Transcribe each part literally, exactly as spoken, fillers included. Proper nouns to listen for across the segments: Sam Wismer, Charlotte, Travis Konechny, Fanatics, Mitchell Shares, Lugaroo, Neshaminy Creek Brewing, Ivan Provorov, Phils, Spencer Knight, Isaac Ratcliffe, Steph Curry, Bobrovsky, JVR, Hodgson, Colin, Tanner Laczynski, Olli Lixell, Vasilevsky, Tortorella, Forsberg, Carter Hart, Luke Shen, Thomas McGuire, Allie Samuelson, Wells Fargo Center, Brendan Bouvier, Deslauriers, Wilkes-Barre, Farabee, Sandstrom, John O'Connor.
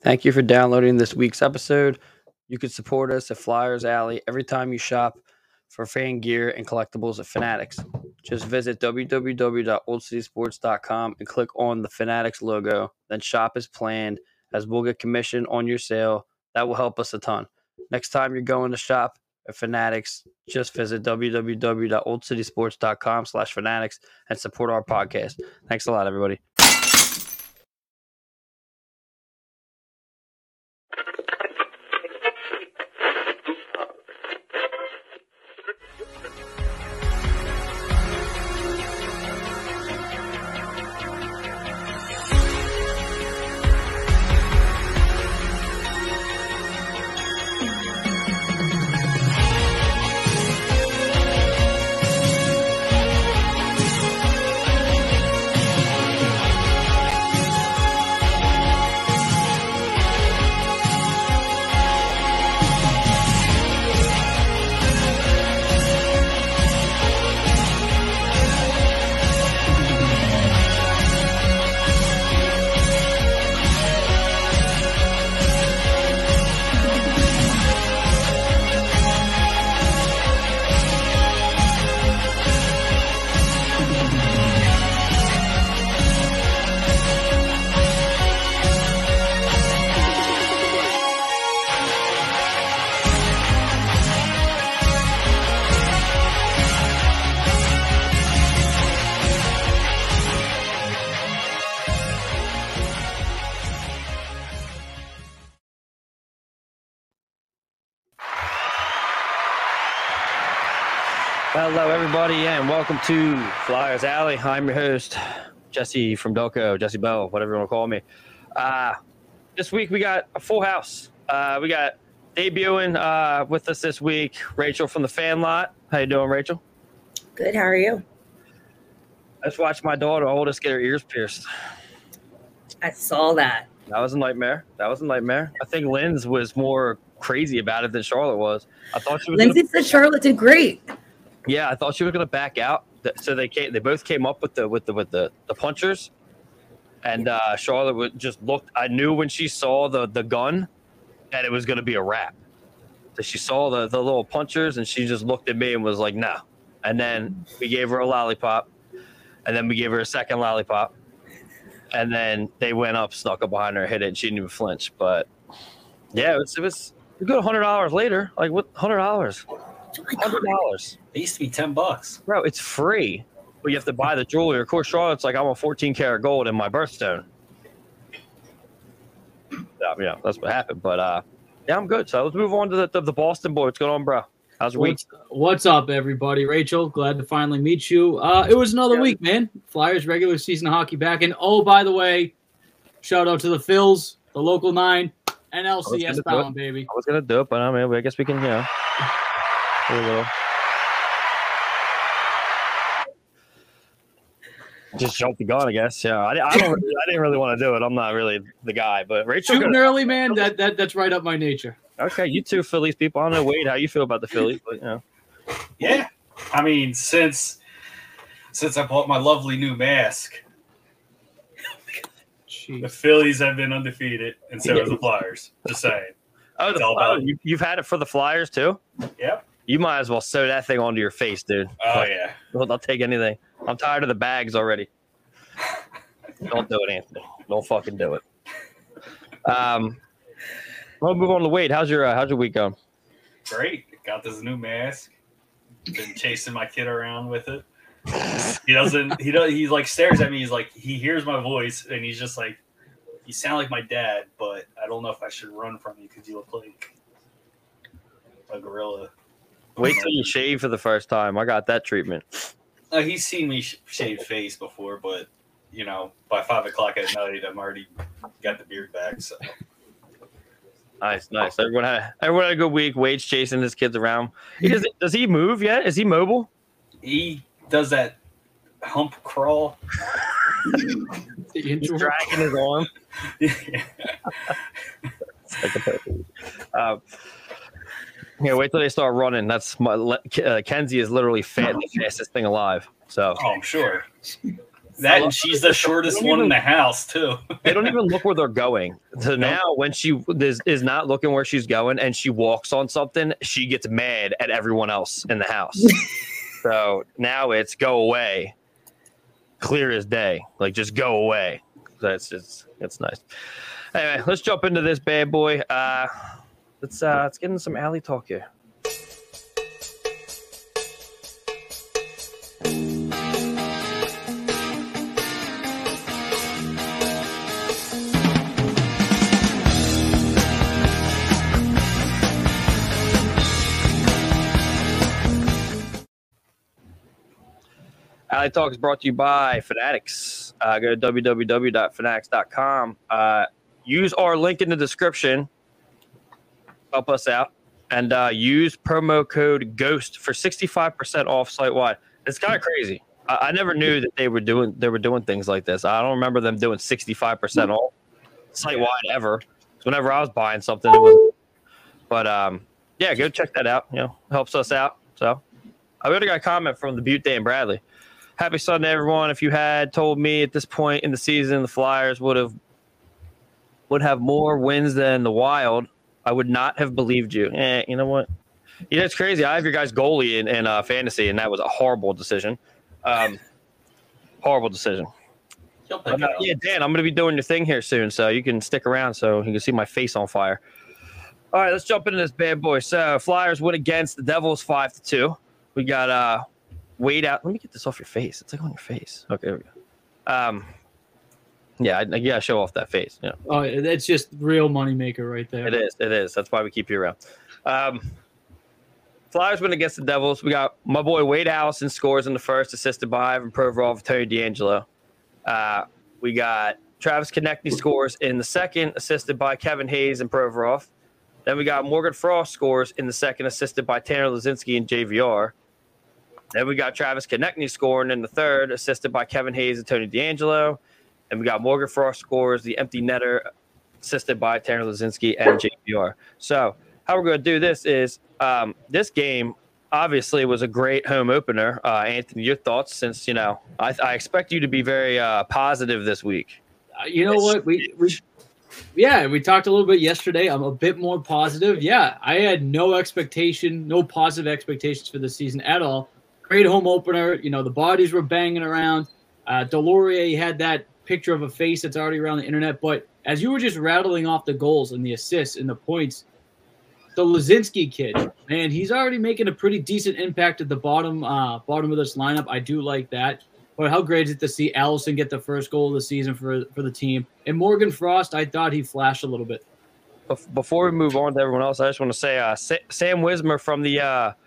Thank you for downloading this week's episode. You can support us at Flyers Alley every time you shop for fan gear and collectibles at Fanatics. Just visit w w w dot old city sports dot com and click on the Fanatics logo, then shop as planned, as we'll get commission on your sale. That will help us a ton. Next time you're going to shop at Fanatics, just visit w w w dot old city sports dot com slash fanatics and support our podcast. Thanks a lot, everybody. Hello, everybody, and welcome to Flyers Alley. I'm your host, Jesse from Delco, Jesse Bell, whatever you want to call me. Uh, this week, we got a full house. Uh, we got debuting uh, with us this week, Rachel from the Fan Lot. How you doing, Rachel? Good. How are you? I just watched my daughter, oldest, get her ears pierced. I saw that. That was a nightmare. That was a nightmare. I think Linz was more crazy about it than Charlotte was. I thought she was. Lindsay gonna- said Charlotte did great. Yeah, I thought she was gonna back out. So they came, they both came up with the with the with the, the punchers, and uh, Charlotte would just looked. I knew when she saw the, the gun that it was gonna be a wrap. So she saw the, the little punchers, and she just looked at me and was like, "No." And then we gave her a lollipop, and then we gave her a second lollipop, and then they went up, snuck up behind her, hit it, and she didn't even flinch. But yeah, it was it was a good hundred dollars later. Like what hundred dollars? one hundred dollars. It used to be ten bucks. Bro, it's free. But you have to buy the jewelry. Of course, Charlotte's like, I want fourteen karat gold in my birthstone. Yeah, yeah, that's what happened. But, uh, yeah, I'm good. So let's move on to the, to the Boston boy. What's going on, bro? How's your week? What's up, everybody? Rachel, glad to finally meet you. Uh, it was another yeah. week, man. Flyers regular season hockey back. And, oh, by the way, shout out to the Phils, the local nine, and L C S bound, baby. I was going to do it, but I mean, I guess we can, you know. Just jump the gun, I guess. Yeah, I, I don't. Really, I didn't really want to do it. I'm not really the guy, but Rachel. Shooting gonna, early, man. That that that's right up my nature. Okay, you two Phillies people. I don't know, Wade, how you feel about the Phillies, but you know. Yeah, I mean, since since I bought my lovely new mask, Jeez. The Phillies have been undefeated, and so have the Flyers. Just saying. Oh, the Flyers. You, you've had it for the Flyers too. Yep. You might as well sew that thing onto your face, dude. Oh, like, yeah. I'll take anything. I'm tired of the bags already. Don't do it, Anthony. Don't fucking do it. Um, we'll move on to Wade. How's your uh, how's your week going? Great. Got this new mask. Been chasing my kid around with it. He doesn't. He does. He like stares at me. He's like, he hears my voice, and he's just like, you sound like my dad, but I don't know if I should run from you because you look like a gorilla. Wait till you shave for the first time. I got that treatment. Uh, he's seen me sh- shave face before, but, you know, by five o'clock at night, I'm already got the beard back. So Nice, nice. Everyone had, everyone had a good week. Wade's chasing his kids around. He does, does he move yet? Is he mobile? He does that hump crawl. He's dragging his arm. Yeah. um, Yeah, wait till they start running. That's my uh, Kenzie is literally fat, the fastest thing alive. So, oh, I'm sure. That and she's the shortest one even, in the house too. They don't even look where they're going. So now when she is, is not looking where she's going and she walks on something, she gets mad at everyone else in the house. So now it's go away. Clear as day. Like, just go away. That's just, it's nice. Anyway, let's jump into this bad boy. Uh, let's uh, let's get into some alley talk here. Alley Talk is brought to you by Fanatics. Uh, go to w w w dot fanatics dot com. Uh, use our link in the description. Help us out. And uh, use promo code GHOST for sixty-five percent off site-wide. It's kind of crazy. I, I never knew that they were doing they were doing things like this. I don't remember them doing sixty-five percent off site-wide ever. Whenever I was buying something, it was. But, um, yeah, go check that out. You know, helps us out. So I already got a comment from the Butte Day and Bradley. Happy Sunday, everyone. If you had told me at this point in the season the Flyers would have would have more wins than the Wild, I would not have believed you. Eh, you know what? Yeah, it's crazy. I have your guys' goalie in, in uh, fantasy, and that was a horrible decision. Um, horrible decision. I'm not, yeah, Dan, I'm going to be doing your thing here soon, so you can stick around so you can see my face on fire. All right, let's jump into this bad boy. So Flyers win against the Devils five to two. We got... uh. Wade out. Let me get this off your face. It's like on your face. Okay, there we go. Um, yeah, I, yeah. Show off that face. Yeah. Oh, that's just real moneymaker right there. It is. It is. That's why we keep you around. Um, Flyers win against the Devils. We got my boy Wade Allison scores in the first, assisted by Ivan Provorov, Tony DeAngelo. Uh, we got Travis Konechny scores in the second, assisted by Kevin Hayes and Provorov. Then we got Morgan Frost scores in the second, assisted by Tanner Laczynski and J V R. Then we got Travis Konechny scoring in the third, assisted by Kevin Hayes and Tony DeAngelo. And we got Morgan Frost scores the empty netter, assisted by Tanner Laczynski and J V R. So how we're going to do this is um, this game obviously was a great home opener. Uh, Anthony, your thoughts since, you know, I, I expect you to be very uh, positive this week. Uh, you know it's, what? We, we Yeah, we talked a little bit yesterday. I'm a bit more positive. Yeah, I had no expectation, no positive expectations for the season at all. Great home opener. You know, the bodies were banging around. Uh, Deslauriers had that picture of a face that's already around the internet. But as you were just rattling off the goals and the assists and the points, the Laczynski kid, man, he's already making a pretty decent impact at the bottom uh, bottom of this lineup. I do like that. But how great is it to see Allison get the first goal of the season for, for the team? And Morgan Frost, I thought he flashed a little bit. Before we move on to everyone else, I just want to say uh, Sam Wismer from the uh, –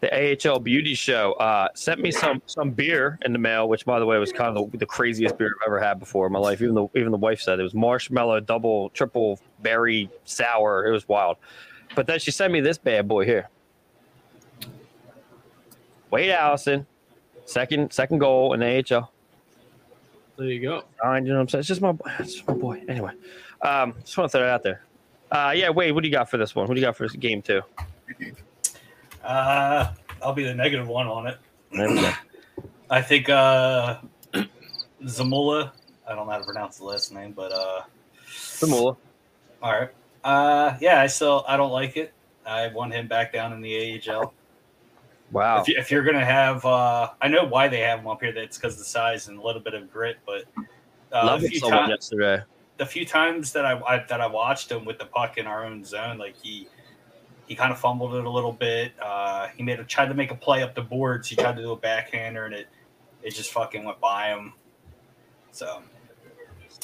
the A H L Beauty Show uh, sent me some some beer in the mail, which, by the way, was kind of the, the craziest beer I've ever had before in my life. Even the even the wife said it was marshmallow, double, triple berry sour. It was wild. But then she sent me this bad boy here. Wade Allison, second second goal in the A H L. There you go. I, you know what I'm saying? It's just my it's just my boy. Anyway, um, just want to throw it out there. Uh, yeah, Wade, what do you got for this one? What do you got for this game two? Uh, I'll be the negative one on it. I think uh, Zamula, I don't know how to pronounce the last name, but uh, Zamula. All right. Uh, yeah, I still I don't like it. I want him back down in the A H L. Wow. If, you, if you're gonna have, uh, I know why they have him up here. That's because of the size and a little bit of grit. But uh, Love a few time, yesterday. The few times that I, I that I watched him with the puck in our own zone, like he. He kind of fumbled it a little bit. Uh, he made a, tried to make a play up the boards. He tried to do a backhander, and it it just fucking went by him. So,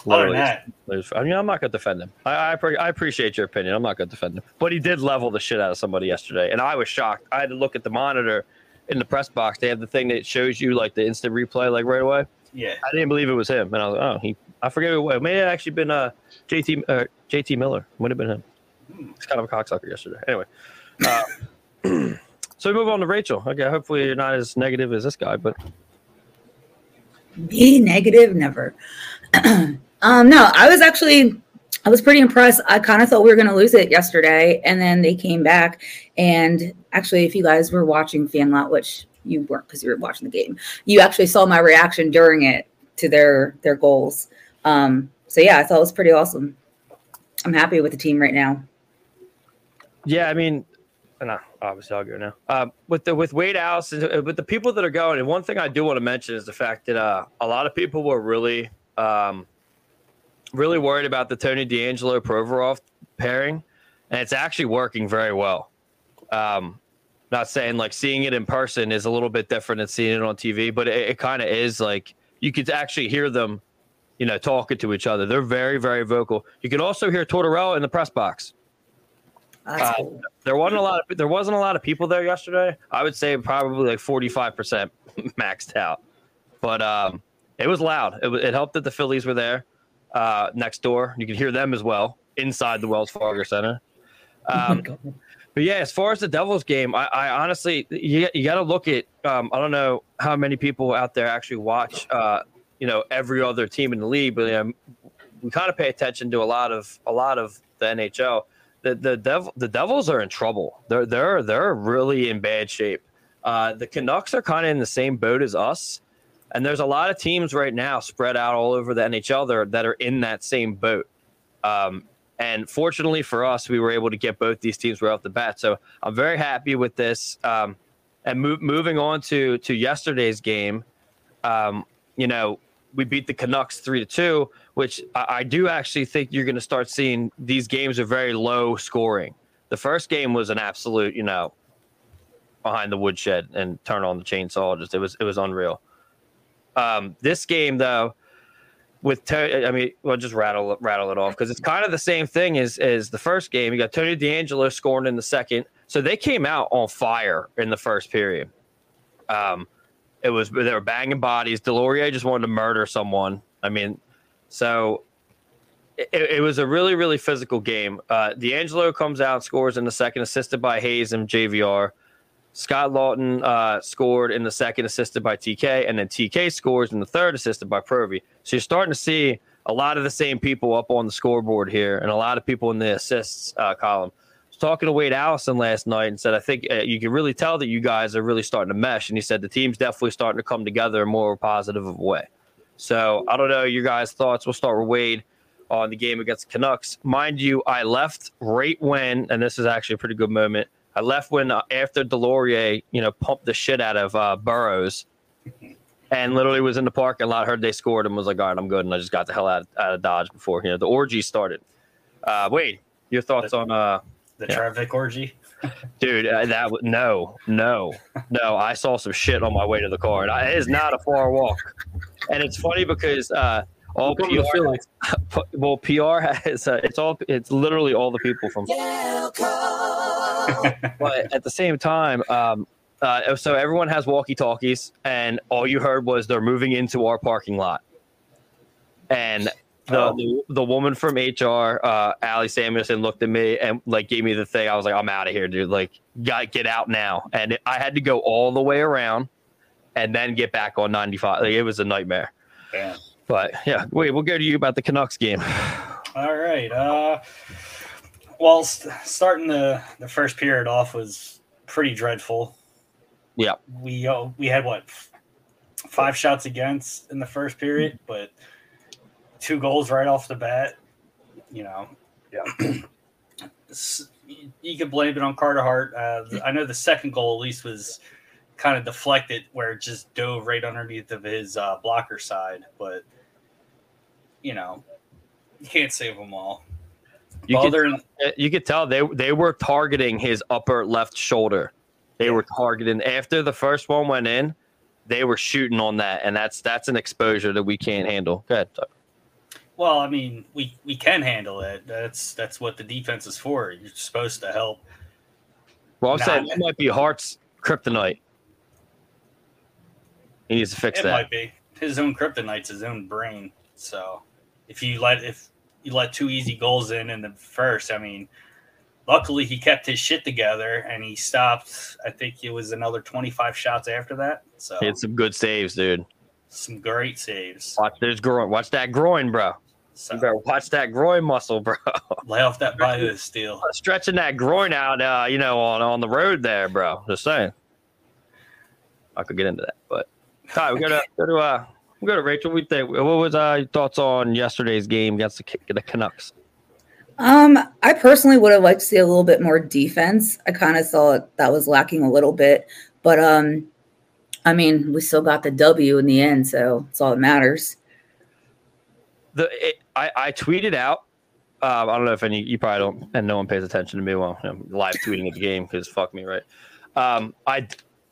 other than that, I mean, I'm not going to defend him. I, I I appreciate your opinion. I'm not going to defend him. But he did level the shit out of somebody yesterday, and I was shocked. I had to look at the monitor in the press box. They have the thing that shows you, like, the instant replay, like, right away. Yeah. I didn't believe it was him. And I was like, oh, he – I forget who it was. It may have actually been uh, J T, uh, J T Miller. It would have been him. It's kind of a cocksucker yesterday. Anyway, uh, so we move on to Rachel. Okay, hopefully you're not as negative as this guy, but be negative never. um, no, I was actually I was pretty impressed. I kind of thought we were going to lose it yesterday, and then they came back. And actually, if you guys were watching Fanlot, which you weren't because you were watching the game, you actually saw my reaction during it to their their goals. Um, so yeah, I thought it was pretty awesome. I'm happy with the team right now. Yeah, I mean, no, obviously I'll go now. Uh, with the with Wade Allison, with the people that are going, and one thing I do want to mention is the fact that uh, a lot of people were really, um, really worried about the Tony DeAngelo Provorov pairing, and it's actually working very well. Um, not saying like seeing it in person is a little bit different than seeing it on T V, but it, it kind of is. Like you could actually hear them, you know, talking to each other. They're very, very vocal. You can also hear Tortorella in the press box. Uh, there wasn't a lot of there wasn't a lot of people there yesterday. I would say probably like forty-five percent maxed out, but um, it was loud. It, it helped that the Phillies were there uh, next door. You could hear them as well inside the Wells Fargo Center. Um, oh but yeah, as far as the Devils game, I, I honestly you, you got to look at. Um, I don't know how many people out there actually watch. Uh, you know, every other team in the league, but um, we kind of pay attention to a lot of a lot of the N H L. The the devil the Devils are in trouble. They're they're they're really in bad shape. Uh, the Canucks are kind of in the same boat as us, and there's a lot of teams right now spread out all over the N H L that are, that are in that same boat. Um, and fortunately for us, we were able to get both these teams right off the bat. So I'm very happy with this. Um, and move, moving on to to yesterday's game, um, you know. We beat the Canucks three to two, which I, I do actually think you're going to start seeing. These games are very low scoring. The first game was an absolute, you know, behind the woodshed and turn on the chainsaw. Just it was it was unreal. Um, this game though, with Tony, I mean, well, just rattle rattle it off because it's kind of the same thing as as the first game. You got Tony DeAngelo scoring in the second, so they came out on fire in the first period. Um, It was they were banging bodies. Deslauriers just wanted to murder someone. I mean, so it, it was a really, really physical game. Uh, DeAngelo comes out, scores in the second, assisted by Hayes and J V R. Scott Laughton uh, scored in the second, assisted by T K, and then T K scores in the third, assisted by Provy. So you're starting to see a lot of the same people up on the scoreboard here, and a lot of people in the assists uh, column. Talking to Wade Allison last night and said, I think uh, you can really tell that you guys are really starting to mesh. And he said the team's definitely starting to come together in more positive of a way. So I don't know your guys' thoughts. We'll start with Wade on the game against the Canucks. Mind you, I left right when, and this is actually a pretty good moment, I left when uh, after Deslauriers, you know, pumped the shit out of uh, Burrows and literally was in the parking lot, heard they scored and was like, all right, I'm good. And I just got the hell out, out of Dodge before, you know, the orgy started. Uh, Wade, your thoughts on uh, – The yeah. traffic orgy, dude. Uh, that w- no, no, no. I saw some shit on my way to the car, and I, it is not a far walk. And it's funny because uh, all P R, well, P R has uh, it's all it's literally all the people from. But at the same time, um, uh, so everyone has walkie-talkies, and all you heard was they're moving into our parking lot, and. The, the the woman from H R, uh, Allie Samuelson, looked at me and like gave me the thing. I was like, I'm out of here, dude. Like, got get out now. And it, I had to go all the way around and then get back on ninety-five. Like, it was a nightmare. Damn. But yeah, wait, we'll go to you about the Canucks game. All right. Uh, well, st- starting the, the first period off was pretty dreadful. Yeah. We uh, we had what f- five shots against in the first period, but. Two goals right off the bat, you know. Yeah, you could blame it on Carter Hart. Uh, I know the second goal at least was kind of deflected, where it just dove right underneath of his uh, blocker side. But you know, you can't save them all. You could, than- you could tell they they were targeting his upper left shoulder. They yeah. were targeting after the first one went in. They were shooting on that, and that's that's an exposure that we can't handle. Go ahead. Well, I mean, we, we can handle it. That's that's what the defense is for. You're supposed to help. Well, I'm nah, saying that might be Hart's kryptonite. He needs to fix it that. It might be his own kryptonite's his own brain. So if you let if you let two easy goals in in the first, I mean, luckily he kept his shit together and he stopped. I think it was another twenty-five shots after that. So he had some good saves, dude. Some great saves. Watch those groin. Watch that groin, bro. So, you better watch that groin muscle, bro. Lay off that biohazard steel. Stretching that groin out, uh, you know, on, on the road there, bro. Just saying. I could get into that, but all right, we go to go to uh, I'm good, Rachel. What do you think? What was uh, your thoughts on yesterday's game against the, the Canucks? Um, I personally would have liked to see a little bit more defense. I kind of thought that was lacking a little bit, but um, I mean, we still got the W in the end, so it's all that matters. The it, I, I tweeted out. Uh, I don't know if any you probably don't, and no one pays attention to me while I'm live tweeting at the game because fuck me, right? Um, I.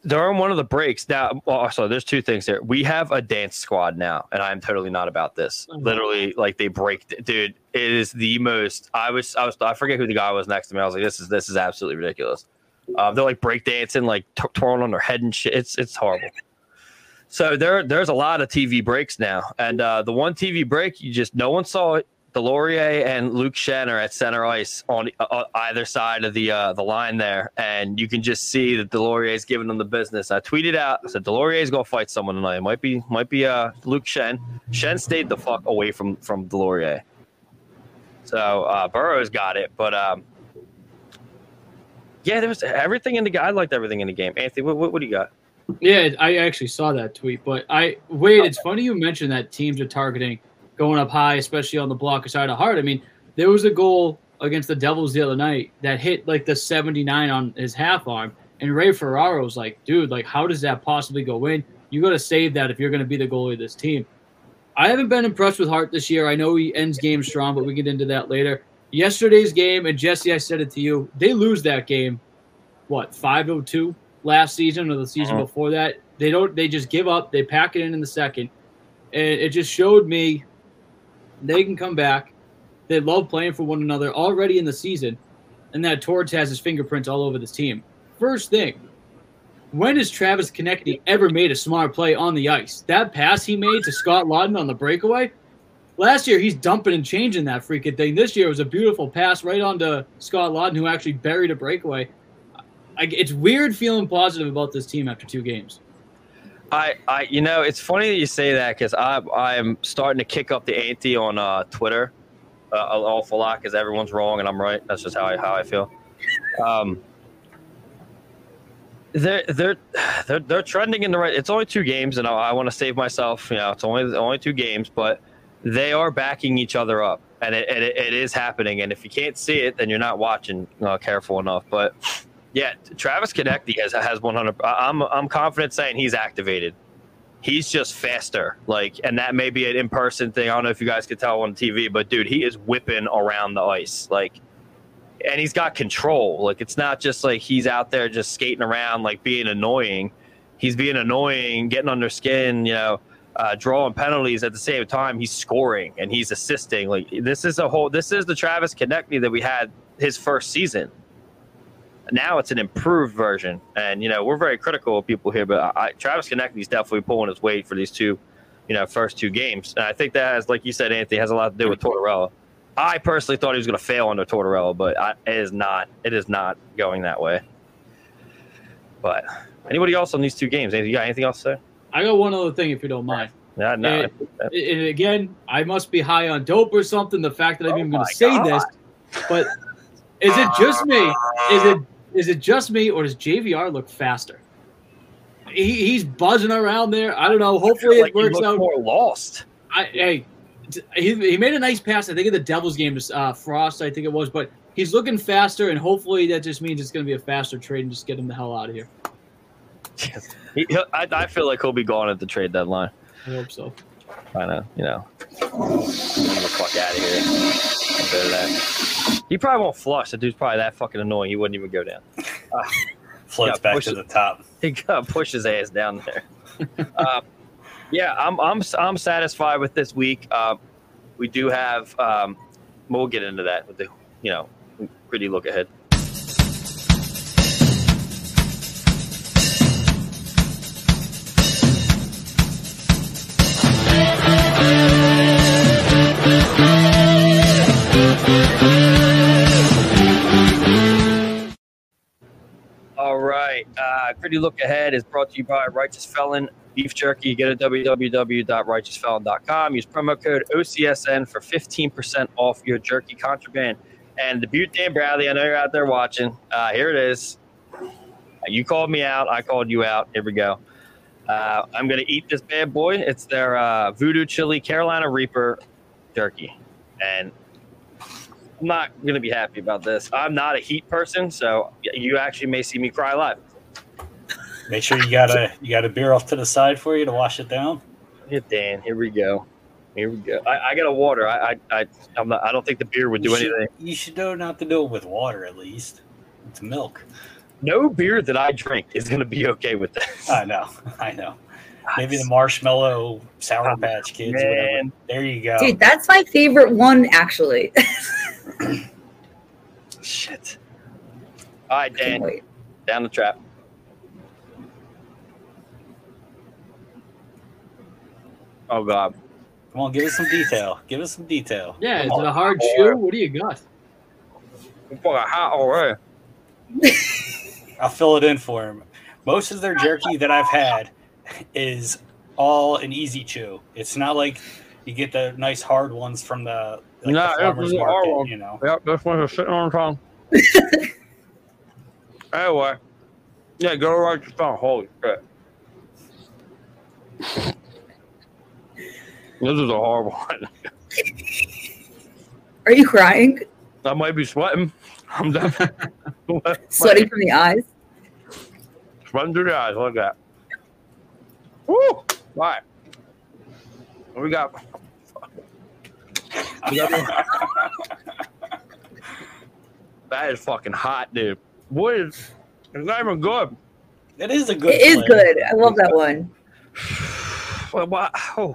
During one of the breaks now, oh, so there's two things there. We have a dance squad now, and I'm totally not about this. Mm-hmm. Literally, like they break, dude. It is the most. I was, I was, I forget who the guy was next to me. I was like, this is, this is absolutely ridiculous. Um, they're like break dancing, like t- twirling on their head and shit. It's, it's horrible. So there, there's a lot of T V breaks now, and uh, the one T V break you just no one saw it. Deslauriers and Luke Shen are at center ice on uh, either side of the uh, the line there, and you can just see that Deslauriers is giving them the business. I tweeted out, I said Deslauriers is gonna fight someone tonight. It might be might be uh, Luke Shen. Shen stayed the fuck away from from Deslauriers. So uh, Burrows got it, but um, yeah, there was everything in the game. I liked everything in the game. Anthony, what what, what do you got? Yeah, I actually saw that tweet, but I wait. Okay. It's funny you mentioned that teams are targeting going up high, especially on the blocker side of Hart. I mean, there was a goal against the Devils the other night that hit, like, the seventy-nine on his half arm, and Ray Ferraro's like, dude, like, how does that possibly go in? You got to save that if you're going to be the goalie of this team. I haven't been impressed with Hart this year. I know he ends games strong, but we get into that later. Yesterday's game, and Jesse, I said it to you, they lose that game, what, five oh two last season or the season uh-huh. before that? They don't. They just give up. They pack it in in the second, and it just showed me they can come back. They love playing for one another already in the season, and that Torts has his fingerprints all over this team. First thing, when has Travis Konechny ever made a smart play on the ice? That pass he made to Scott Laughton on the breakaway? Last year, he's dumping and changing that freaking thing. This year, it was a beautiful pass right onto Scott Laughton, who actually buried a breakaway. I, it's weird feeling positive about this team after two games. I, I, you know, it's funny that you say that because I, I'm starting to kick up the ante on uh, Twitter uh, an awful lot because everyone's wrong and I'm right. That's just how I, how I feel. Um, they're they're they're they're trending in the right. It's only two games, and I, I want to save myself. You know, it's only only two games, but they are backing each other up, and it it, it is happening. And if you can't see it, then you're not watching uh, careful enough. But yeah, Travis Konechny has has one hundred. I'm I'm confident saying he's activated. He's just faster, like, and that may be an in-person thing. I don't know if you guys could tell on T V, but dude, he is whipping around the ice, like, and he's got control. Like, it's not just like he's out there just skating around, like being annoying. He's being annoying, getting under skin, you know, uh, drawing penalties at the same time. He's scoring and he's assisting. Like, this is a whole. This is the Travis Konechny that we had his first season. Now it's an improved version, and you know we're very critical of people here, but I, Travis Konechny is definitely pulling his weight for these two, you know, first two games, and I think that, as like you said, Anthony, has a lot to do with Tortorella. I personally thought he was going to fail under Tortorella, but I, it is not. It is not going that way. But anybody else on these two games? Anthony, you got anything else to say? I got one other thing, if you don't mind. Yeah, no. And, and again, I must be high on dope or something. The fact that I'm oh even going to say this, but is it just me? Is it? Is it just me, or does J V R look faster? He, he's buzzing around there. I don't know. Hopefully it like works he out. More lost. I, hey, he, he made a nice pass. I think in the Devils game, uh, Frost, I think it was. But he's looking faster, and hopefully that just means it's going to be a faster trade and just get him the hell out of here. he, I, I feel like he'll be gone at the trade deadline. I hope so. I know. You know. Get the fuck out of here. He probably won't flush. The dude's probably that fucking annoying. He wouldn't even go down. Uh, Floats back pushes, to the top. He got to push his ass down there. uh, yeah, I'm I'm I'm satisfied with this week. Uh, we do have. Um, we'll get into that with the you know pretty look ahead. Uh, Pretty Look Ahead is brought to you by Righteous Felon Beef Jerky. Go to w w w dot righteous felon dot com. Use promo code O C S N for fifteen percent off your jerky contraband. And the Butte Dan Bradley, I know you're out there watching. Uh, here it is. You called me out. I called you out. Here we go. Uh, I'm going to eat this bad boy. It's their uh, Voodoo Chili Carolina Reaper turkey. And I'm not going to be happy about this. I'm not a heat person, so you actually may see me cry live. Make sure you got a, you got a beer off to the side for you to wash it down. Yeah, Dan, here we go. Here we go. I, I got a water. I I I'm not, I don't think the beer would do you should, anything. You should know not to do it with water, at least. It's milk. No beer that I drink is going to be okay with this. I know. I know. Maybe the marshmallow Sour Patch Kids. Man. Or whatever. There you go. Dude, that's my favorite one, actually. Shit. All right, Dan. Down the trap. Oh, God. Come on, give us some detail. Give us some detail. Yeah, Come is on. It a hard oh, shoe? What do you got? It's fucking hot already. I'll fill it in for him. Most of their jerky that I've had is all an easy chew. It's not like you get the nice hard ones from the, like no, the farmer's market, you know. Yep, this one's sitting on the tongue. Anyway, yeah, go right to the tongue. Holy shit. This is a hard one. Are you crying? I might be sweating. I'm definitely sweating from the eyes. Sweating through the eyes. Look at that. Woo! All right. What we got? We got that is fucking hot, dude. What is? It's not even good. It is a good. It plan. Is good. I love that one. Well, wow. Oh.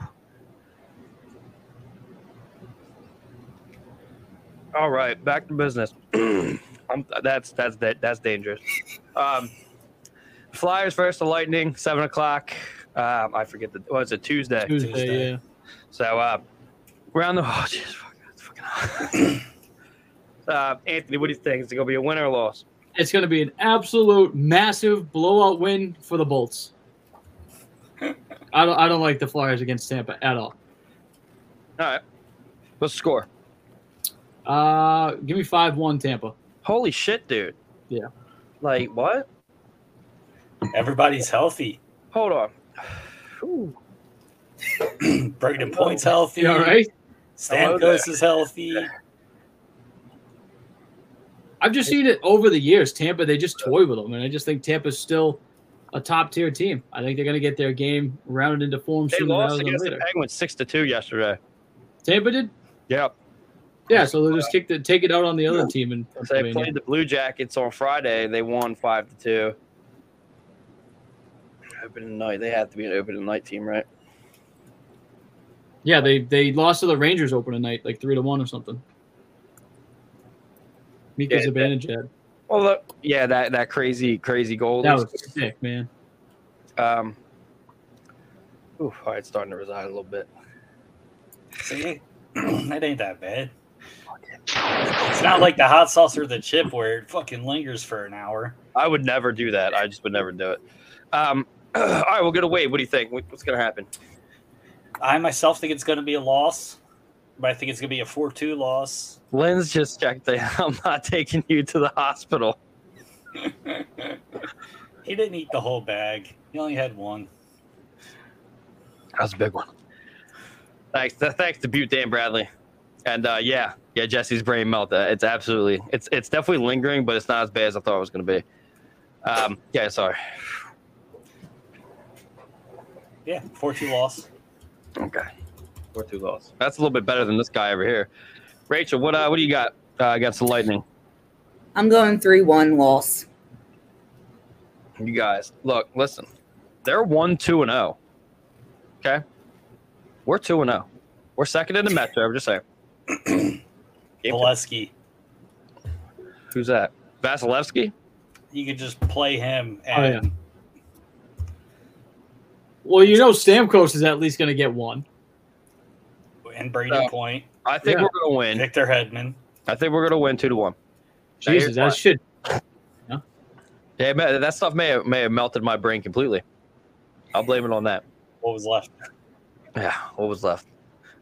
All right, back to business. I'm, that's that's that's dangerous. Um, Flyers versus the Lightning, seven o'clock. Um, I forget the was well, it Tuesday. Tuesday, Tuesday. Yeah. So uh, we're on the. Oh, jeez, fuck, that's fucking hot. uh, Anthony, what do you think? Is it gonna be a win or a loss? It's gonna be an absolute massive blowout win for the Bolts. I don't I don't like the Flyers against Tampa at all. All right, what's the score? Uh, give me five one Tampa. Holy shit, dude. Yeah. Like, what? Everybody's healthy. Hold on. Brandon Point's healthy. You all right? Stamkos is healthy. I've just seen it over the years. Tampa, they just toy with them, and I just think Tampa's still a top-tier team. I think they're going to get their game rounded into form sooner rather than later. They lost against the Penguins six to two yesterday. Tampa did? Yeah. Yeah, so they'll just kick the, take it out on the other team. And so they played the Blue Jackets on Friday. They won five to two. Open night. They have to be an open night team, right? Yeah, they, they lost to the Rangers open night, like three to one or something. Mika's yeah, advantage had. Well, look, yeah, that, that crazy, crazy goal. That was sick, man. Um, oof, all right, it's starting to reside a little bit. See? That ain't that bad. It's not like the hot sauce or the chip where it fucking lingers for an hour. I would never do that. I just would never do it. Um, all right, we'll get away. What do you think? What's going to happen? I myself think it's going to be a loss, but I think it's going to be a four two loss. Lynn's just checked that I'm not taking you to the hospital. He didn't eat the whole bag. He only had one. That was a big one. Thanks, thanks to Butte Dan Bradley, and uh, yeah, yeah, Jesse's brain melt. Uh, it's absolutely, it's it's definitely lingering, but it's not as bad as I thought it was going to be. Um, yeah, sorry. Yeah, four two loss. Okay, four two loss. That's a little bit better than this guy over here. Rachel, what uh, what do you got uh, against the Lightning? I'm going three one loss. You guys, look, listen, they're one two and zero. Okay. We're two and oh. We're second in the Metro. I'm just saying. Valesky. Who's that? Vasilevsky? You could just play him. And... Oh, yeah. Well, you know Stamkos is at least going to get one. And Brady so, Point. I think yeah. we're going to win. Victor Hedman. I think we're going to win two to one. Jesus, that shit. No? Yeah, man, that stuff may have, may have melted my brain completely. I'll blame it on that. What was left? Yeah, what was left?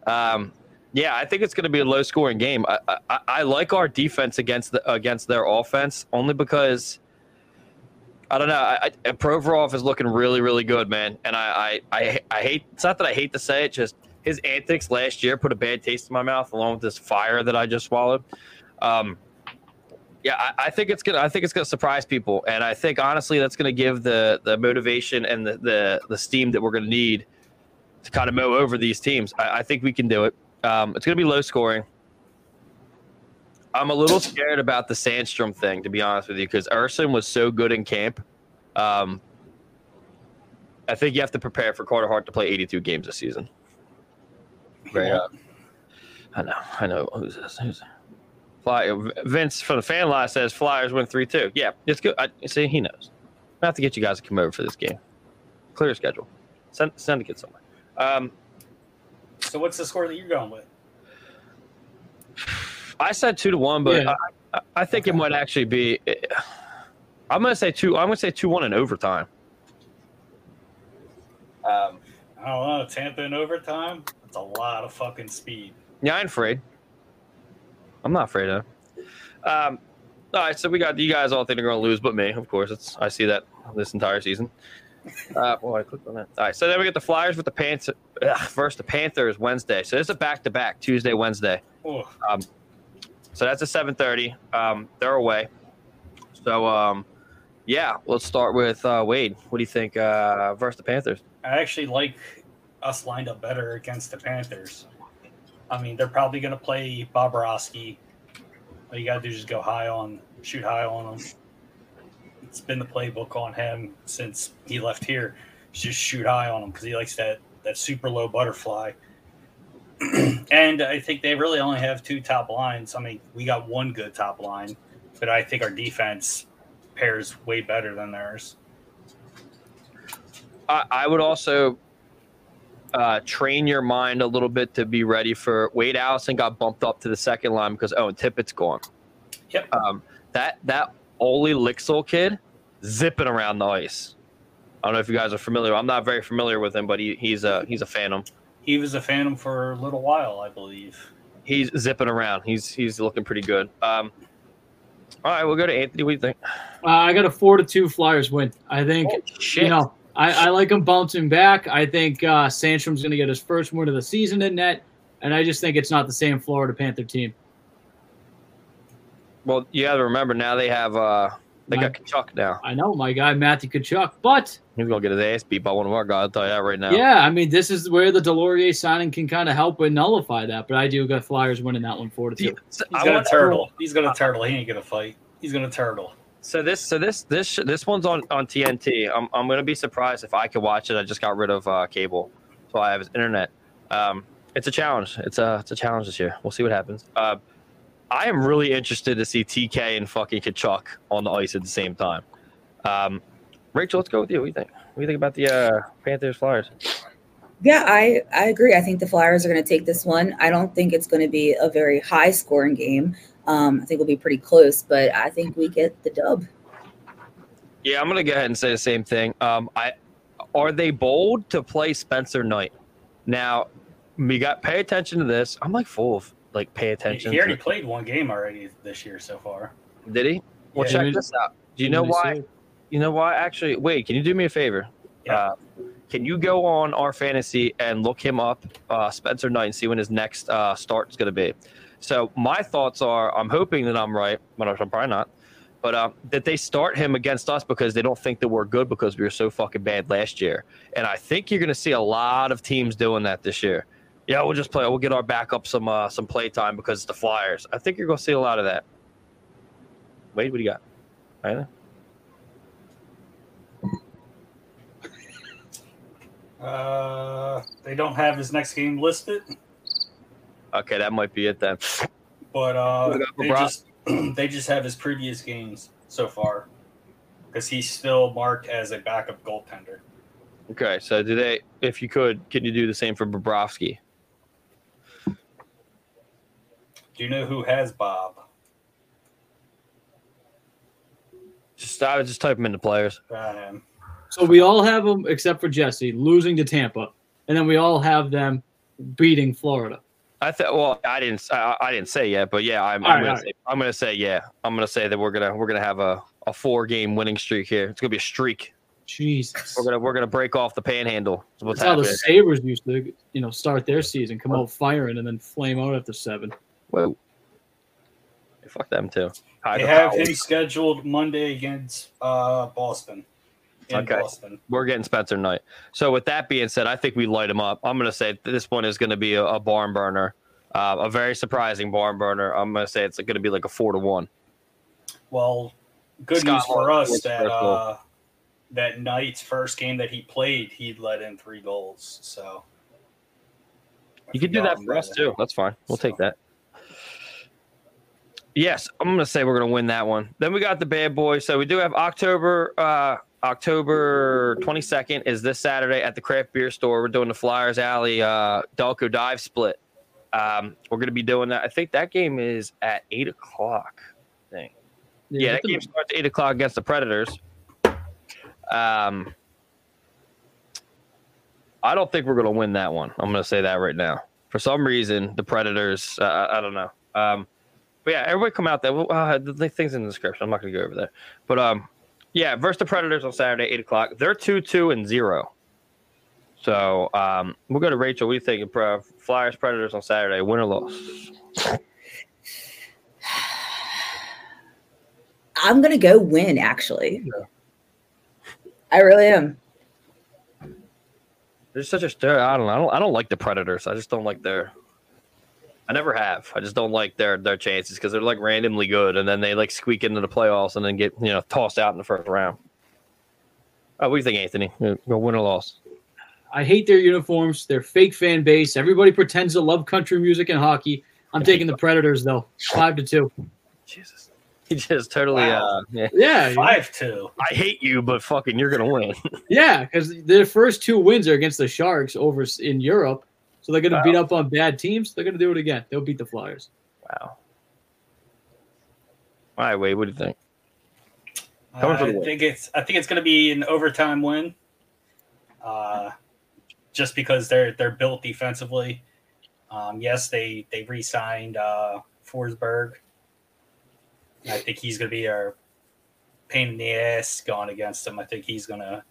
Um, yeah, I think it's going to be a low-scoring game. I, I I like our defense against the against their offense only because I don't know. I, I, Provorov is looking really, really good, man. And I, I, I, I hate. It's not that I hate to say it. Just his antics last year put a bad taste in my mouth, along with this fire that I just swallowed. Um, yeah, I, I think it's gonna. I think it's gonna surprise people, and I think honestly, that's gonna give the the motivation and the the, the steam that we're gonna need to kind of mow over these teams. I, I think we can do it. Um, it's gonna be low scoring. I'm a little scared about the Sandstrom thing, to be honest with you, because Erson was so good in camp. Um, I think you have to prepare for Carter Hart to play eighty-two games this season. Right. Yeah. I know. I know. Who's this? Who's this? Fly, Vince from the fan line says Flyers win three two. Yeah, it's good. I, see, he knows. I have to get you guys to come over for this game. Clear your schedule. Send send a kid somewhere. Um, so what's the score that you're going with? I said two to one, but yeah. I, I think okay. It might actually be. I'm gonna say two. I'm gonna say two one in overtime. Um, I don't know. Tampa in overtime. That's a lot of fucking speed. Yeah, I ain't afraid. I'm not afraid of. Um, all right, so we got you guys all think they're gonna lose, but me, of course. It's I see that this entire season. Uh, well, I clicked on that. All right, so then we get the Flyers with the Panthers versus the Panthers Wednesday. So it's a back to back Tuesday Wednesday. Oh. Um, So that's a seven thirty. Um, they're away. So, um, yeah, let's start with uh, Wade. What do you think uh, versus the Panthers? I actually like us lined up better against the Panthers. I mean, they're probably going to play Bobrovsky. All you got to do is just go high on, shoot high on him. It's been the playbook on him since he left here. Just shoot high on him because he likes that, that super low butterfly. And I think they really only have two top lines. I mean, we got one good top line, but I think our defense pairs way better than theirs. I, I would also uh, train your mind a little bit to be ready for Wade Allison got bumped up to the second line because Owen Tippett's gone. Yep. Um, that that Olli Lixell kid zipping around the ice. I don't know if you guys are familiar. I'm not very familiar with him, but he, he's a he's a phantom. He was a phantom for a little while, I believe. He's zipping around. He's he's looking pretty good. Um, all right, we'll go to Anthony. What do you think? Uh, I got a four to two Flyers win. I think oh, shit. you know I, I like him bouncing back. I think uh, Sandstrom's going to get his first win of the season in net, and I just think it's not the same Florida Panther team. Well, you got to remember now they have uh, they my, got Tkachuk now. I know my guy Matthew Tkachuk, but. He's going to get his ass beat by one of our guys, I'll tell you that right now. Yeah, I mean, this is where the Deslauriers signing can kind of help and nullify that, but I do got Flyers winning that one four to two. He's going to turtle. He's going to turtle. He ain't going to fight. He's going to turtle. So this so this, this this one's on, on T N T. I'm I'm going to be surprised if I can watch it. I just got rid of uh, cable, so I have his internet. Um, it's a challenge. It's a, it's a challenge this year. We'll see what happens. Uh, I am really interested to see T K and fucking Tkachuk on the ice at the same time. Um Rachel, let's go with you. What do you think? What do you think about the uh, Panthers Flyers? Yeah, I, I agree. I think the Flyers are going to take this one. I don't think it's going to be a very high scoring game. Um, I think it'll be pretty close, but I think we get the dub. Yeah, I'm going to go ahead and say the same thing. Um, I are they bold to play Spencer Knight? Now, we got pay attention to this. I'm like full of like pay attention. He already to played one game already this year so far. Did he? Well, yeah, check did, this out. Do you know why? See? You know what? Actually, wait, can you do me a favor? Yeah. Uh, can you go on our fantasy and look him up, uh, Spencer Knight, and see when his next uh, start is going to be? So my thoughts are, I'm hoping that I'm right, but I'm probably not, but um, that they start him against us because they don't think that we're good because we were so fucking bad last year. And I think you're going to see a lot of teams doing that this year. Yeah, we'll just play. We'll get our backup some, uh, some play time because it's the Flyers. I think you're going to see a lot of that. Wade, what do you got? All right. Uh, they don't have his next game listed. Okay, that might be it then. But uh, they just they just have his previous games so far because he's still marked as a backup goaltender. Okay, so do they? If you could, can you do the same for Bobrovsky? Do you know who has Bob? Just I would just type him into players. Got him. So we all have them, except for Jesse, losing to Tampa, and then we all have them beating Florida. I thought. Well, I didn't. I, I didn't say yeah, but yeah, I'm. I'm gonna, right, say, right. I'm gonna say yeah. I'm gonna say that we're gonna we're gonna have a, a four-game winning streak here. It's gonna be a streak. Jesus. We're gonna we're gonna break off the panhandle. That's what's That's how the Sabres used to, you know, start their season, come out firing, and then flame out after seven. Whoa. Yeah, fuck them too. I they have him scheduled Monday against uh, Boston. In okay, Boston. We're getting Spencer Knight. So with that being said, I think we light him up. I'm gonna say this one is gonna be a, a barn burner, uh, a very surprising barn burner. I'm gonna say it's gonna be like a four to one. Well, good Scott news for us that uh, that Knight's first game that he played, he let in three goals. So I you could do that for us that. too. That's fine. We'll so. take that. Yes, I'm gonna say we're gonna win that one. Then we got the bad boy. So we do have October. Uh, October twenty-second is this Saturday at the Craft Beer Store. We're doing the Flyers Alley uh, Delco Dive Split. Um, we're going to be doing that. I think that game is at eight o'clock. I think. Yeah, yeah that game starts at eight o'clock against the Predators. Um, I don't think we're going to win that one. I'm going to say that right now. For some reason, the Predators, uh, I don't know. Um, but, yeah, everybody come out there. Uh, the thing's in the description. I'm not going to go over there. But, um, yeah, versus the Predators on Saturday, eight o'clock. They're two two and zero. So um, we'll go to Rachel. What do you think? Uh, Flyers, Predators on Saturday, win or loss? I'm going to go win, actually. Yeah. I really am. There's such a stir. I don't know. I don't, I don't like the Predators. I just don't like their – I never have. I just don't like their, their chances because they're, like, randomly good, and then they, like, squeak into the playoffs and then get, you know, tossed out in the first round. Oh, what do you think, Anthony? Go win or loss? I hate their uniforms. They're fake fan base. Everybody pretends to love country music and hockey. I'm taking the Predators, though. Five to two. Jesus. He just totally wow. – uh, yeah. yeah. Five to. I hate you, but fucking you're going to win. Yeah, because their first two wins are against the Sharks over in Europe. So they're going to wow. beat up on bad teams. They're going to do it again. They'll beat the Flyers. Wow. All right, Wade, what do you think? Uh, I think it's I think it's going to be an overtime win. Uh, just because they're they're built defensively. Um, yes, they they re-signed uh, Forsberg. I think he's going to be our pain in the ass going against them. I think he's going to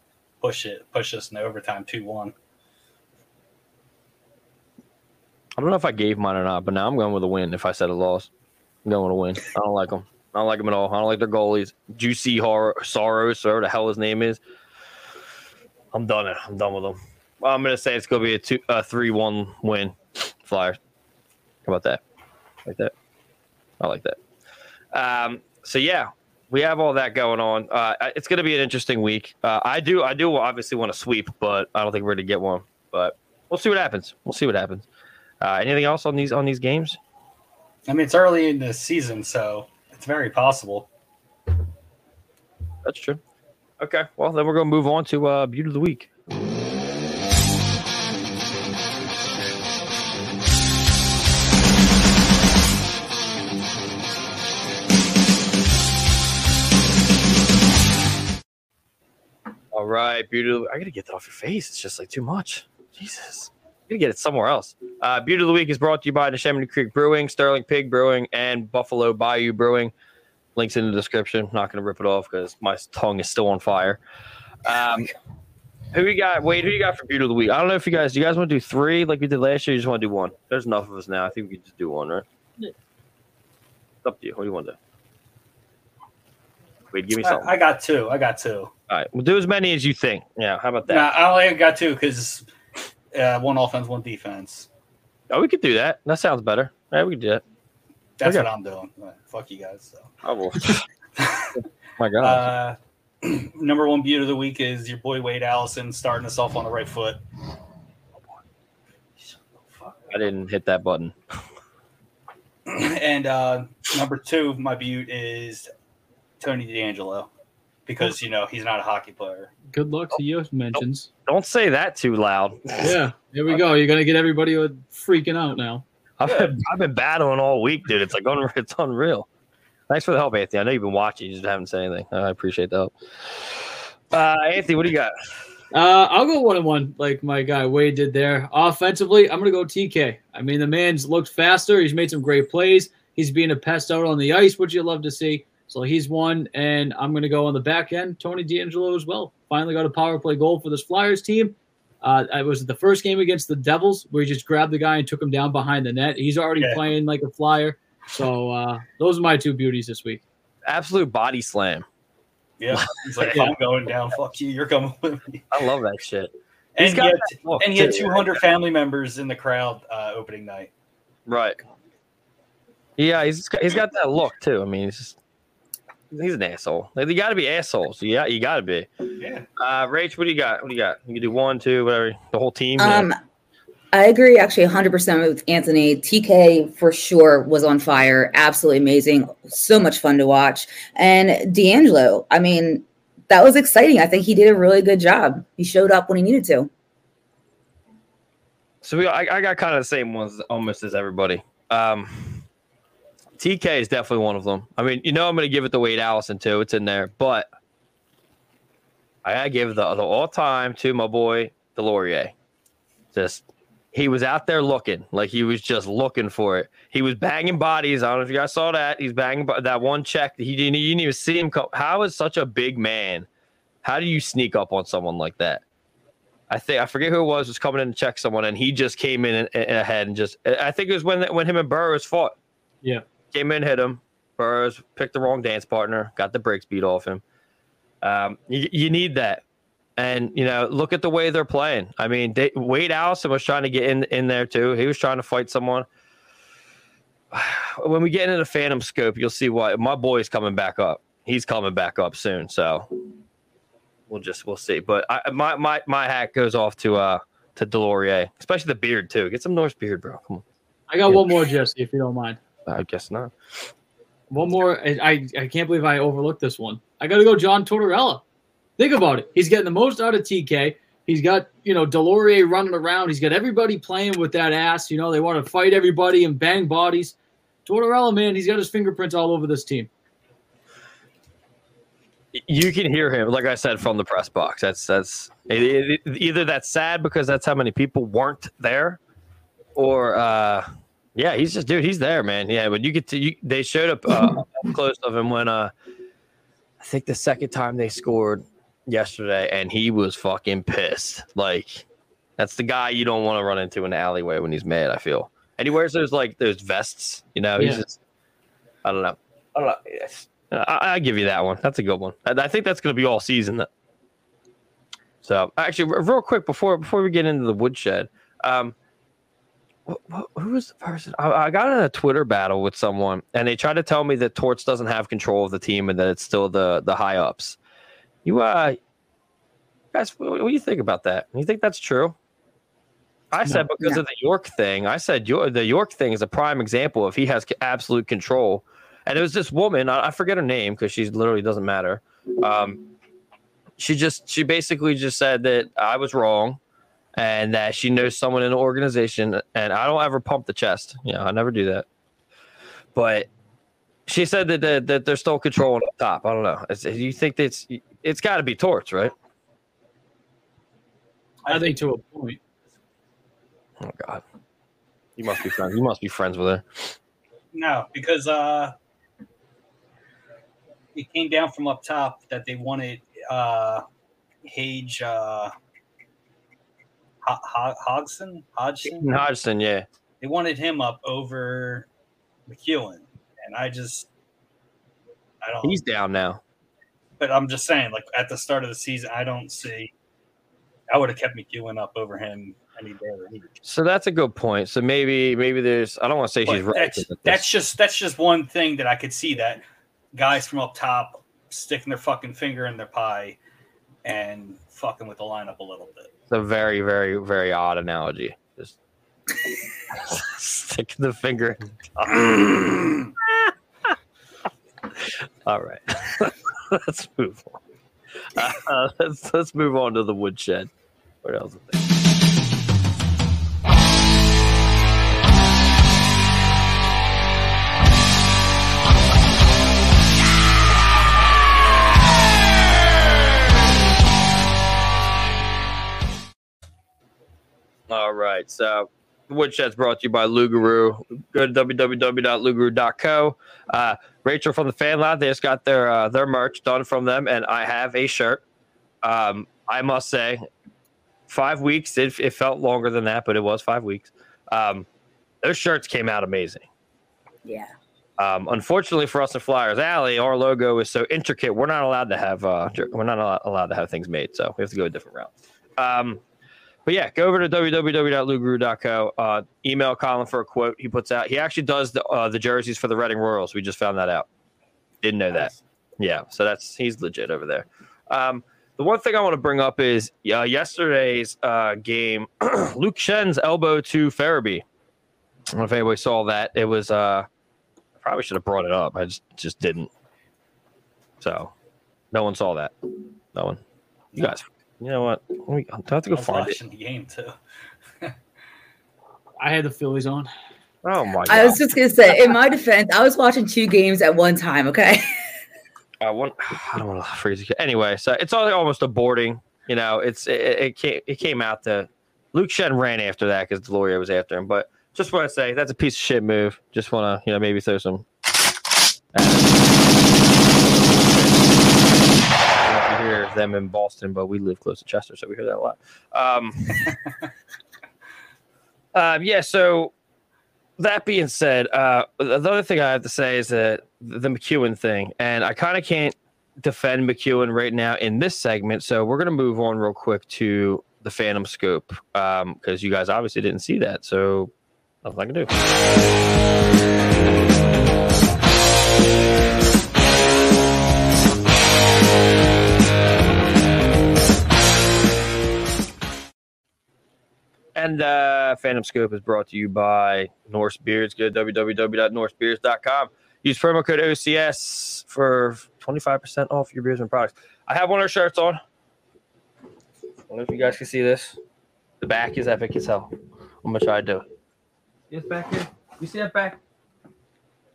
push it push us in overtime two one. I don't know if I gave mine or not, but now I'm going with a win. If I said a loss, I'm going with a win. I don't like them. I don't like them at all. I don't like their goalies. Juicy Horror, Soros, whatever the hell his name is. I'm done. It. I'm done with them. Well, I'm going to say it's going to be a two, a three one win. Flyers. How about that? Like that. I like that. Um, so, yeah, we have all that going on. Uh, it's going to be an interesting week. Uh, I do I do obviously want to sweep, but I don't think we're going to get one. But we'll see what happens. We'll see what happens. Uh, anything else on these on these games? I mean, it's early in the season, so it's very possible. That's true. Okay, well, then we're going to move on to uh, Beauty of the Week. All right, Beauty of the Week. I got to get that off your face. It's just like too much. Jesus. To get it somewhere else. Uh, Beauty of the Week is brought to you by Neshaminy Creek Brewing, Sterling Pig Brewing, and Buffalo Bayou Brewing. Links in the description. Not going to rip it off because my tongue is still on fire. Um, who we got? Wade, who you got for Beauty of the Week? I don't know if you guys, do you guys want to do three like we did last year? You just want to do one? There's enough of us now. I think we can just do one, right? Yeah. It's up to you. What do you want to do? Wade, give me something. I, I got two. I got two. All right. We'll do as many as you think. Yeah. How about that? Nah, I only got two because. Uh, one offense, one defense. Oh, we could do that. That sounds better. Yeah, we could do that. That's okay. What I'm doing. Fuck you guys. So. Oh, well. Oh, my God. Uh, number one Beauty of the Week is your boy Wade Allison starting us off on the right foot. I didn't hit that button. And uh, number two, my Beauty is Tony DeAngelo. Because, you know, he's not a hockey player. Good luck to you, mentions. Don't, don't say that too loud. Yeah, here we go. You're going to get everybody freaking out now. I've been, I've been battling all week, dude. It's like unreal. It's unreal. Thanks for the help, Anthony. I know you've been watching. You just haven't said anything. I appreciate the help. Uh, Anthony, what do you got? Uh, I'll go one-on-one like my guy Wade did there. Offensively, I'm going to go T K. I mean, the man's looked faster. He's made some great plays. He's being a pest out on the ice, which you love to see. So he's one, and I'm going to go on the back end. Tony DeAngelo as well. Finally got a power play goal for this Flyers team. Uh, it was the first game against the Devils where he just grabbed the guy and took him down behind the net. He's already yeah. playing like a Flyer. So uh, those are my two beauties this week. Absolute body slam. Yeah. He's like, yeah. I'm going down. Fuck you. You're coming with me. I love that shit. And he, had, and he had two hundred family members in the crowd uh, opening night. Right. Yeah, he's he's got that look, too. I mean, he's just, he's an asshole. Like, you got to be assholes. You got, you got to be. Yeah. Uh, Rach, what do you got? What do you got? You can do one, two, whatever, the whole team. Um, yeah. I agree, actually, one hundred percent with Anthony. T K, for sure, was on fire. Absolutely amazing. So much fun to watch. And DeAngelo, I mean, that was exciting. I think he did a really good job. He showed up when he needed to. So we, I, I got kind of the same ones almost as everybody. Um, T K is definitely one of them. I mean, you know, I'm going to give it to Wade Allison too. It's in there, but I got to give the, the all time to my boy Deslauriers. Just he was out there looking like he was just looking for it. He was banging bodies. I don't know if you guys saw that. He's banging that one check. He didn't. You didn't even see him come. How is such a big man? How do you sneak up on someone like that? I think I forget who it was was coming in to check someone, and he just came in and, and ahead and just. I think it was when when him and Burrows fought. Yeah, came in, hit him. Burrows picked the wrong dance partner, got the brakes beat off him. Um, you, you need that, and you know, look at the way they're playing. I mean, they, Wade Allison was trying to get in in there too. He was trying to fight someone. When we get into the Phantom Scope, you'll see why my boy's coming back up. He's coming back up soon, so. We'll just we'll see, but I, my my my hat goes off to uh to Deslauriers, especially the beard too. Get some Norse beard, bro. Come on. I got yeah. one more, Jesse, if you don't mind. I guess not. One more. I I can't believe I overlooked this one. I got to go, John Tortorella. Think about it. He's getting the most out of T K. He's got you know Deslauriers running around. He's got everybody playing with that ass. You know they want to fight everybody and bang bodies. Tortorella, man, he's got his fingerprints all over this team. You can hear him, like I said, from the press box. That's that's it, it, either that's sad because that's how many people weren't there, or uh, yeah, he's just dude. He's there, man. Yeah, but you get to you, they showed up uh, close of him when uh, I think the second time they scored yesterday, and he was fucking pissed. Like that's the guy you don't want to run into in the alleyway when he's mad. I feel, and he wears those like those vests. You know, he's yeah. just I don't know. I don't know. It's, I'll give you that one. That's a good one. I think that's going to be all season. So, actually, real quick before before we get into the woodshed, um, wh- wh- who was the person? I, I got in a Twitter battle with someone, and they tried to tell me that Torts doesn't have control of the team and that it's still the the high ups. You uh, guys, what do you think about that? You think that's true? I said no, because no. of the York thing. I said York, the York thing is a prime example of he has absolute control. And it was this woman, I forget her name because she literally doesn't matter. Um, she just, she basically just said that I was wrong and that she knows someone in the organization. And I don't ever pump the chest. You know, I never do that. But she said that that, that they're still controlling up top. I don't know. It's, you think that's, it's got to be Torts, right? I think to a point. Oh, God. You must be friends. You must be friends with her. No, because uh, it came down from up top that they wanted uh, Hage uh, H- H- Hodgson? Hodgson? Hodgson, yeah. They wanted him up over McEwen. And I just, I don't. He's down now. But I'm just saying, like, at the start of the season, I don't see, I would have kept McEwen up over him. So that's a good point. So maybe, maybe there's. I don't want to say but she's right. That's, that's just that's just one thing that I could see that guys from up top sticking their fucking finger in their pie and fucking with the lineup a little bit. It's a very, very, very odd analogy. Just sticking the finger. In the All right, let's move on. Uh, let's let's move on to the woodshed. What else? All right, so The Woodshed's brought to you by Lugaroo. Go to w w w dot lugaroo dot co. Uh, Rachel from the Fan Lab, they just got their uh, their merch done from them, and I have a shirt. Um, I must say, five weeks. It, it felt longer than that, but it was five weeks. Um, those shirts came out amazing. Yeah. Um, unfortunately for us at Flyers Alley, our logo is so intricate. We're not allowed to have uh, we're not allowed to have things made, so we have to go a different route. Um, but yeah, go over to w w w dot lugaroo dot co. Uh, email Colin for a quote he puts out. He actually does the uh, the jerseys for the Reading Royals. We just found that out. Didn't know that. Yeah, so that's he's legit over there. Um, the one thing I want to bring up is uh, yesterday's uh, game. Luke Shen's elbow to Farabee. I don't know if anybody saw that. It was. Uh, Probably should have brought it up. I just just didn't. So, no one saw that. No one. You guys, you know what? I have to go find it. I was watching the game too. I had the Phillies on. Oh my god! I was just gonna say, in my defense, I was watching two games at one time. Okay. I want. I don't want to freeze it. Anyway, so it's almost aborting. You know, it's it, it came it came out that Luke Shen ran after that because Deslauriers was after him, but. Just want to say that's a piece of shit move. Just want to, you know, maybe throw some. Uh, we hear them in Boston, but we live close to Chester, so we hear that a lot. Um, uh, yeah. So that being said, uh, the other thing I have to say is that the McEwen thing, and I kind of can't defend McEwen right now in this segment, so we're gonna move on real quick to the Phantom Scoop because um, you guys obviously didn't see that, so. Nothing I can do. And uh, Phantom Scoop is brought to you by Norse Beards. Go to w w w dot norse beards dot com. Use promo code O C S for twenty-five percent off your beers and products. I have one of our shirts on. I don't know if you guys can see this. The back is epic as hell. I'm going to try to do it. It's back here. You see that back?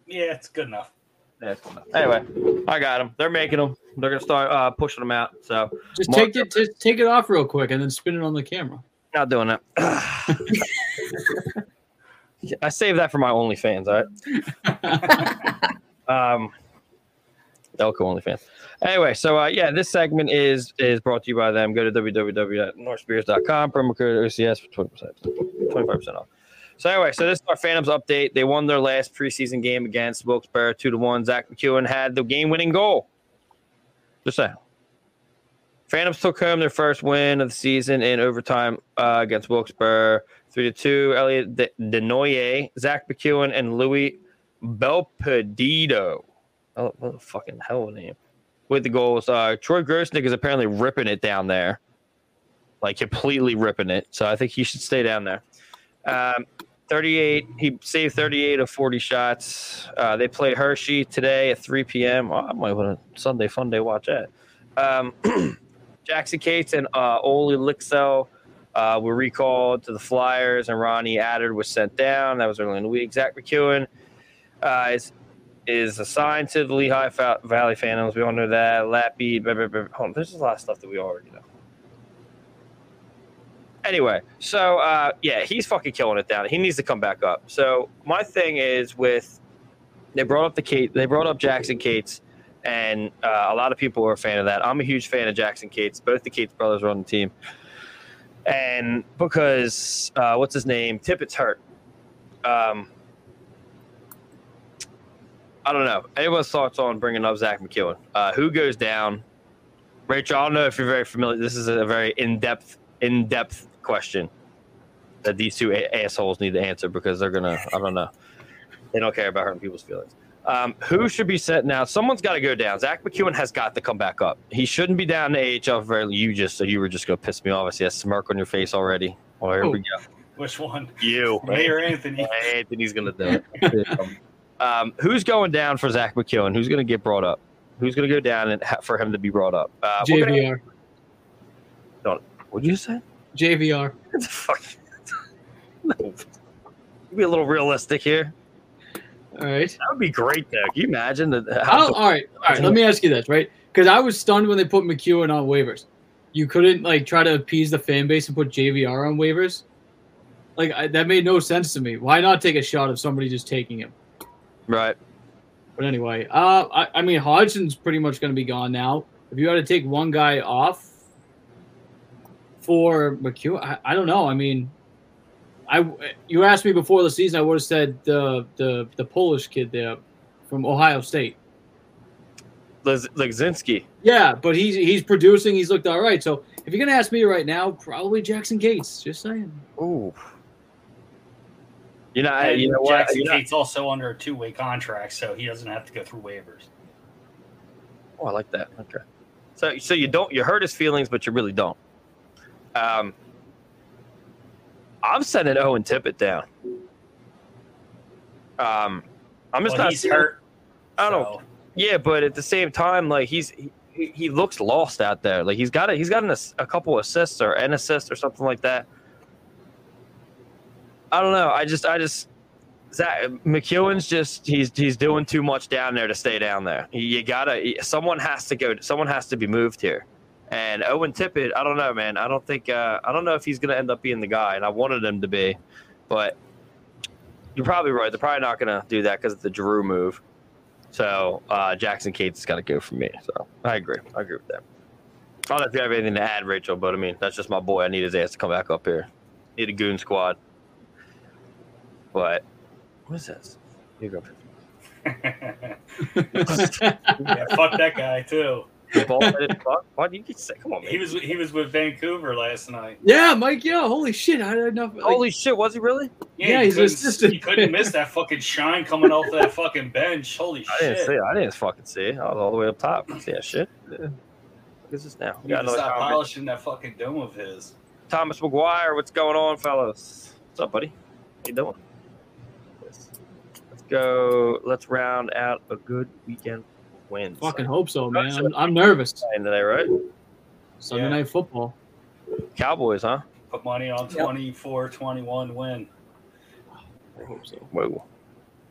Yeah, it's good enough. Yeah, it's good enough. Anyway, I got them. They're making them. They're gonna start uh, pushing them out. So just Mark, take it, just take it off real quick, and then spin it on the camera. Not doing that. I saved that for my OnlyFans. All right. um, Elko OnlyFans. Anyway, so uh, yeah, this segment is is brought to you by them. Go to w w w dot north spears dot com. Promo code O C S for twenty percent, twenty five percent off. So anyway, so this is our Phantoms update. They won their last preseason game against Wilkes-Barre two to one. Zach McEwen had the game-winning goal. Just saying. Phantoms took home their first win of the season in overtime uh, against Wilkes-Barre three to two. Elliot De- Denoyer, Zach McEwen, and Louis Belpedido. Oh, what the fucking hell name. With the goals. Uh, Troy Grosnick is apparently ripping it down there. Like, completely ripping it. So I think he should stay down there. Um, thirty-eight. He saved thirty-eight of forty shots. Uh, they play Hershey today at three p m Oh, I might want a Sunday fun day. Watch that. Um, Jackson Cates and uh, Ole Lixell uh, were recalled to the Flyers, and Ronnie Adder was sent down. That was early in the week. Zach McEwen uh, is is assigned to the Lehigh Valley Phantoms. We all know that. Lappy. Blah, blah, blah. Hold on. There's a lot of stuff that we already know. Anyway, so, uh, yeah, he's fucking killing it down. He needs to come back up. So my thing is with – they brought up the Kate, they brought up Jackson Cates, and uh, a lot of people are a fan of that. I'm a huge fan of Jackson Cates. Both the Cates brothers are on the team. And because uh, – what's his name? Tippett's hurt. Um, I don't know. Anyone's thoughts on bringing up Zach McEwen? Uh, who goes down? Rachel, I don't know if you're very familiar. This is a very in-depth in-depth question that these two a- assholes need to answer because they're gonna I don't know they don't care about hurting people's feelings. Um, who should be sent now? Someone's got to go down. Zach McEwen has got to come back up. He shouldn't be down to A H L very. You just so you were just gonna piss me off. I see a smirk on your face already. Oh, here Ooh, we go. Which one? You, me or Anthony? Anthony's gonna do it. um, who's going down for Zach McEwen? Who's gonna get brought up? Who's gonna go down and ha- for him to be brought up? Uh, J V R. Don't. What'd you say? J V R. Fuck. No. Be a little realistic here. All right. That would be great, though. Can you imagine that? How- all right. All right. Let me ask you this, right? Because I was stunned when they put McEwen on waivers. You couldn't like try to appease the fan base and put J V R on waivers. Like, I, that made no sense to me. Why not take a shot of somebody just taking him? Right. But anyway, uh, I, I mean, Hodgson's pretty much going to be gone now. If you had to take one guy off for McEwen, I, I don't know. I mean, I you asked me before the season, I would have said the the, the Polish kid there from Ohio State. Laczynski. Yeah, but he's he's producing. He's looked all right. So if you're gonna ask me right now, probably Jackson Gates. Just saying. Ooh. You know, I, you know what? Jackson Gates also under a two-way contract, so he doesn't have to go through waivers. Oh, I like that. Okay. So, so you don't you hurt his feelings, but you really don't. Um, I'm sending Owen Tippett down. Um, I'm just well, not he's seeing, hurt. I don't. So. Yeah, but at the same time, like he's he, he looks lost out there. Like he's got a, he's got an, a couple assists or an assist or something like that. I don't know. I just I just Zach, McEwen's just he's he's doing too much down there to stay down there. You gotta someone has to go. Someone has to be moved here. And Owen Tippett, I don't know, man. I don't think uh, I don't know if he's gonna end up being the guy, and I wanted him to be, but you're probably right. They're probably not gonna do that because it's the Drew move. So uh, Jackson Cates has got to go for me. So I agree. I agree with that. I don't know if you have anything to add, Rachel, but I mean, that's just my boy. I need his ass to come back up here. Need a goon squad. But what is this? Here you go. Yeah, fuck that guy too. Why do you get sick? Come on, man. He was he was with Vancouver last night. Yeah, Mike. Yeah, holy shit! I didn't know. Like, holy shit, was he really? Yeah, yeah he he's assistant. He couldn't miss that fucking shine coming off that fucking bench. Holy I shit! I didn't see it. I didn't fucking see it. I was all the way up top. See that shit? Yeah. What is this now? You gotta stop polishing that fucking dome of his. Thomas McGuire, what's going on, fellas? What's up, buddy? How you doing? Let's go. Let's round out a good weekend. Wins. Fucking hope so, man. I'm, I'm nervous. Today, right? Sunday yeah. Night football. Cowboys, huh? Put money on twenty-four twenty-one win. I hope so. We'll,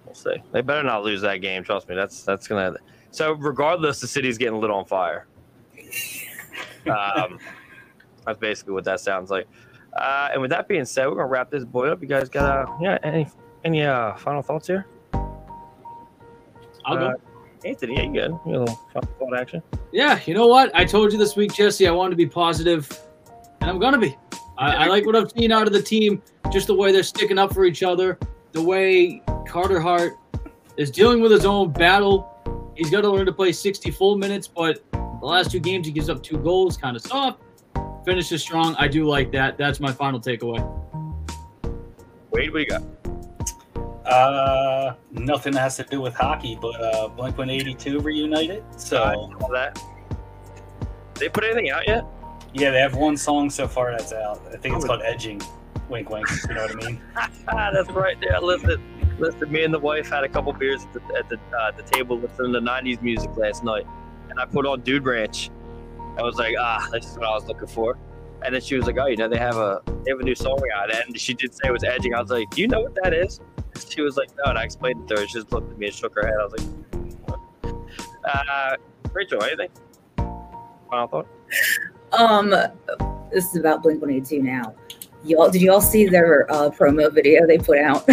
we'll see. They better not lose that game. Trust me. That's that's gonna. Happen. So regardless, the city's getting lit on fire. um, that's basically what that sounds like. Uh, and with that being said, we're gonna wrap this boy up. You guys got uh, yeah any any uh, final thoughts here? I'll uh, go. Anthony, yeah, you good? You know, thought action. Yeah, you know what? I told you this week, Jesse, I wanted to be positive, and I'm going to be. I, I like what I've seen out of the team, just the way they're sticking up for each other, the way Carter Hart is dealing with his own battle. He's got to learn to play sixty full minutes, but the last two games he gives up two goals, kind of soft, finishes strong. I do like that. That's my final takeaway. Wade, what do you got? Uh, nothing has to do with hockey, but uh, Blink one eighty-two reunited. So I know that. They put anything out yet? Yeah, they have one song so far that's out. I think it's oh, called "Edging." Wink, wink. You know what I mean? That's right. There, listed. Listed. Me and the wife had a couple beers at the at the, uh, the table listening to nineties music last night, and I put on Dude Ranch. I was like, ah, this is what I was looking for. And then she was like, oh, you know, they have a they have a new song out, and she did say it was "Edging." I was like, do you know what that is? She was like, no, and I explained it to her. She just looked at me and shook her head. I was like, what? Uh, Rachel, anything? Final thought? Um, this is about Blink one eighty-two now. Y'all, did y'all see their uh, promo video they put out?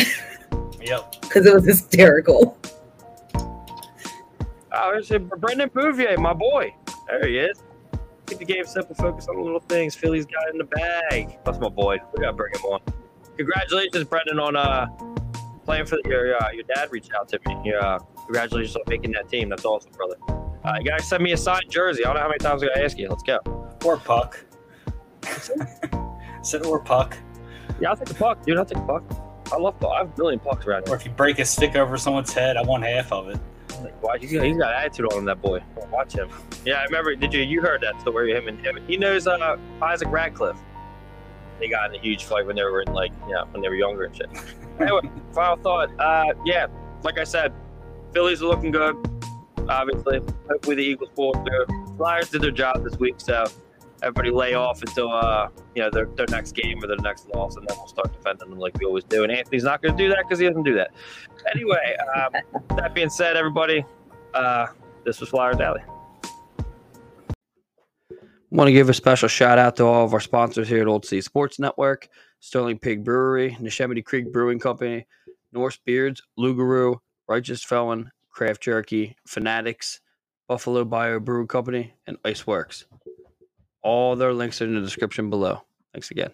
Yep. Because it was hysterical. Oh, uh, Brendan Bouvier, my boy. There he is. Keep the game simple, focus on the little things. Philly's got in the bag. That's my boy. We got to bring him on. Congratulations, Brendan, on... uh. Playing for the, your uh, your dad reached out to me. Yeah, uh, congratulations on making that team. That's awesome, brother. Uh, you gotta send me a signed jersey. I don't know how many times I gotta ask you. Let's go. Or puck. Said or puck. Yeah, I'll take the puck, dude. I'll take the puck. I love puck. I have a million pucks around here. Or if you break a stick over someone's head, I want half of it. Like, why? He's got, he's got attitude on him, that boy. Watch him. Yeah, I remember. Did you? You heard that story? Him and him. He knows uh, Isaac Ratcliffe. They got in a huge fight when they were in, like, yeah, when they were younger and shit. Anyway, final thought. Uh, yeah, like I said, Phillies are looking good, obviously. Hopefully the Eagles pull through. Flyers did their job this week, so everybody lay off until, uh, you know, their, their next game or their next loss, and then we'll start defending them like we always do. And Anthony's not going to do that because he doesn't do that. Anyway, um, that being said, everybody, uh, this was Flyers Alley. Want to give a special shout out to all of our sponsors here at Old Sea Sports Network. Sterling Pig Brewery, Neshaminy Creek Brewing Company, Norse Beards, Lugaroo, Righteous Felon, Craft Jerky, Fanatics, Buffalo Bio Brewing Company, and Iceworks. All their links are in the description below. Thanks again.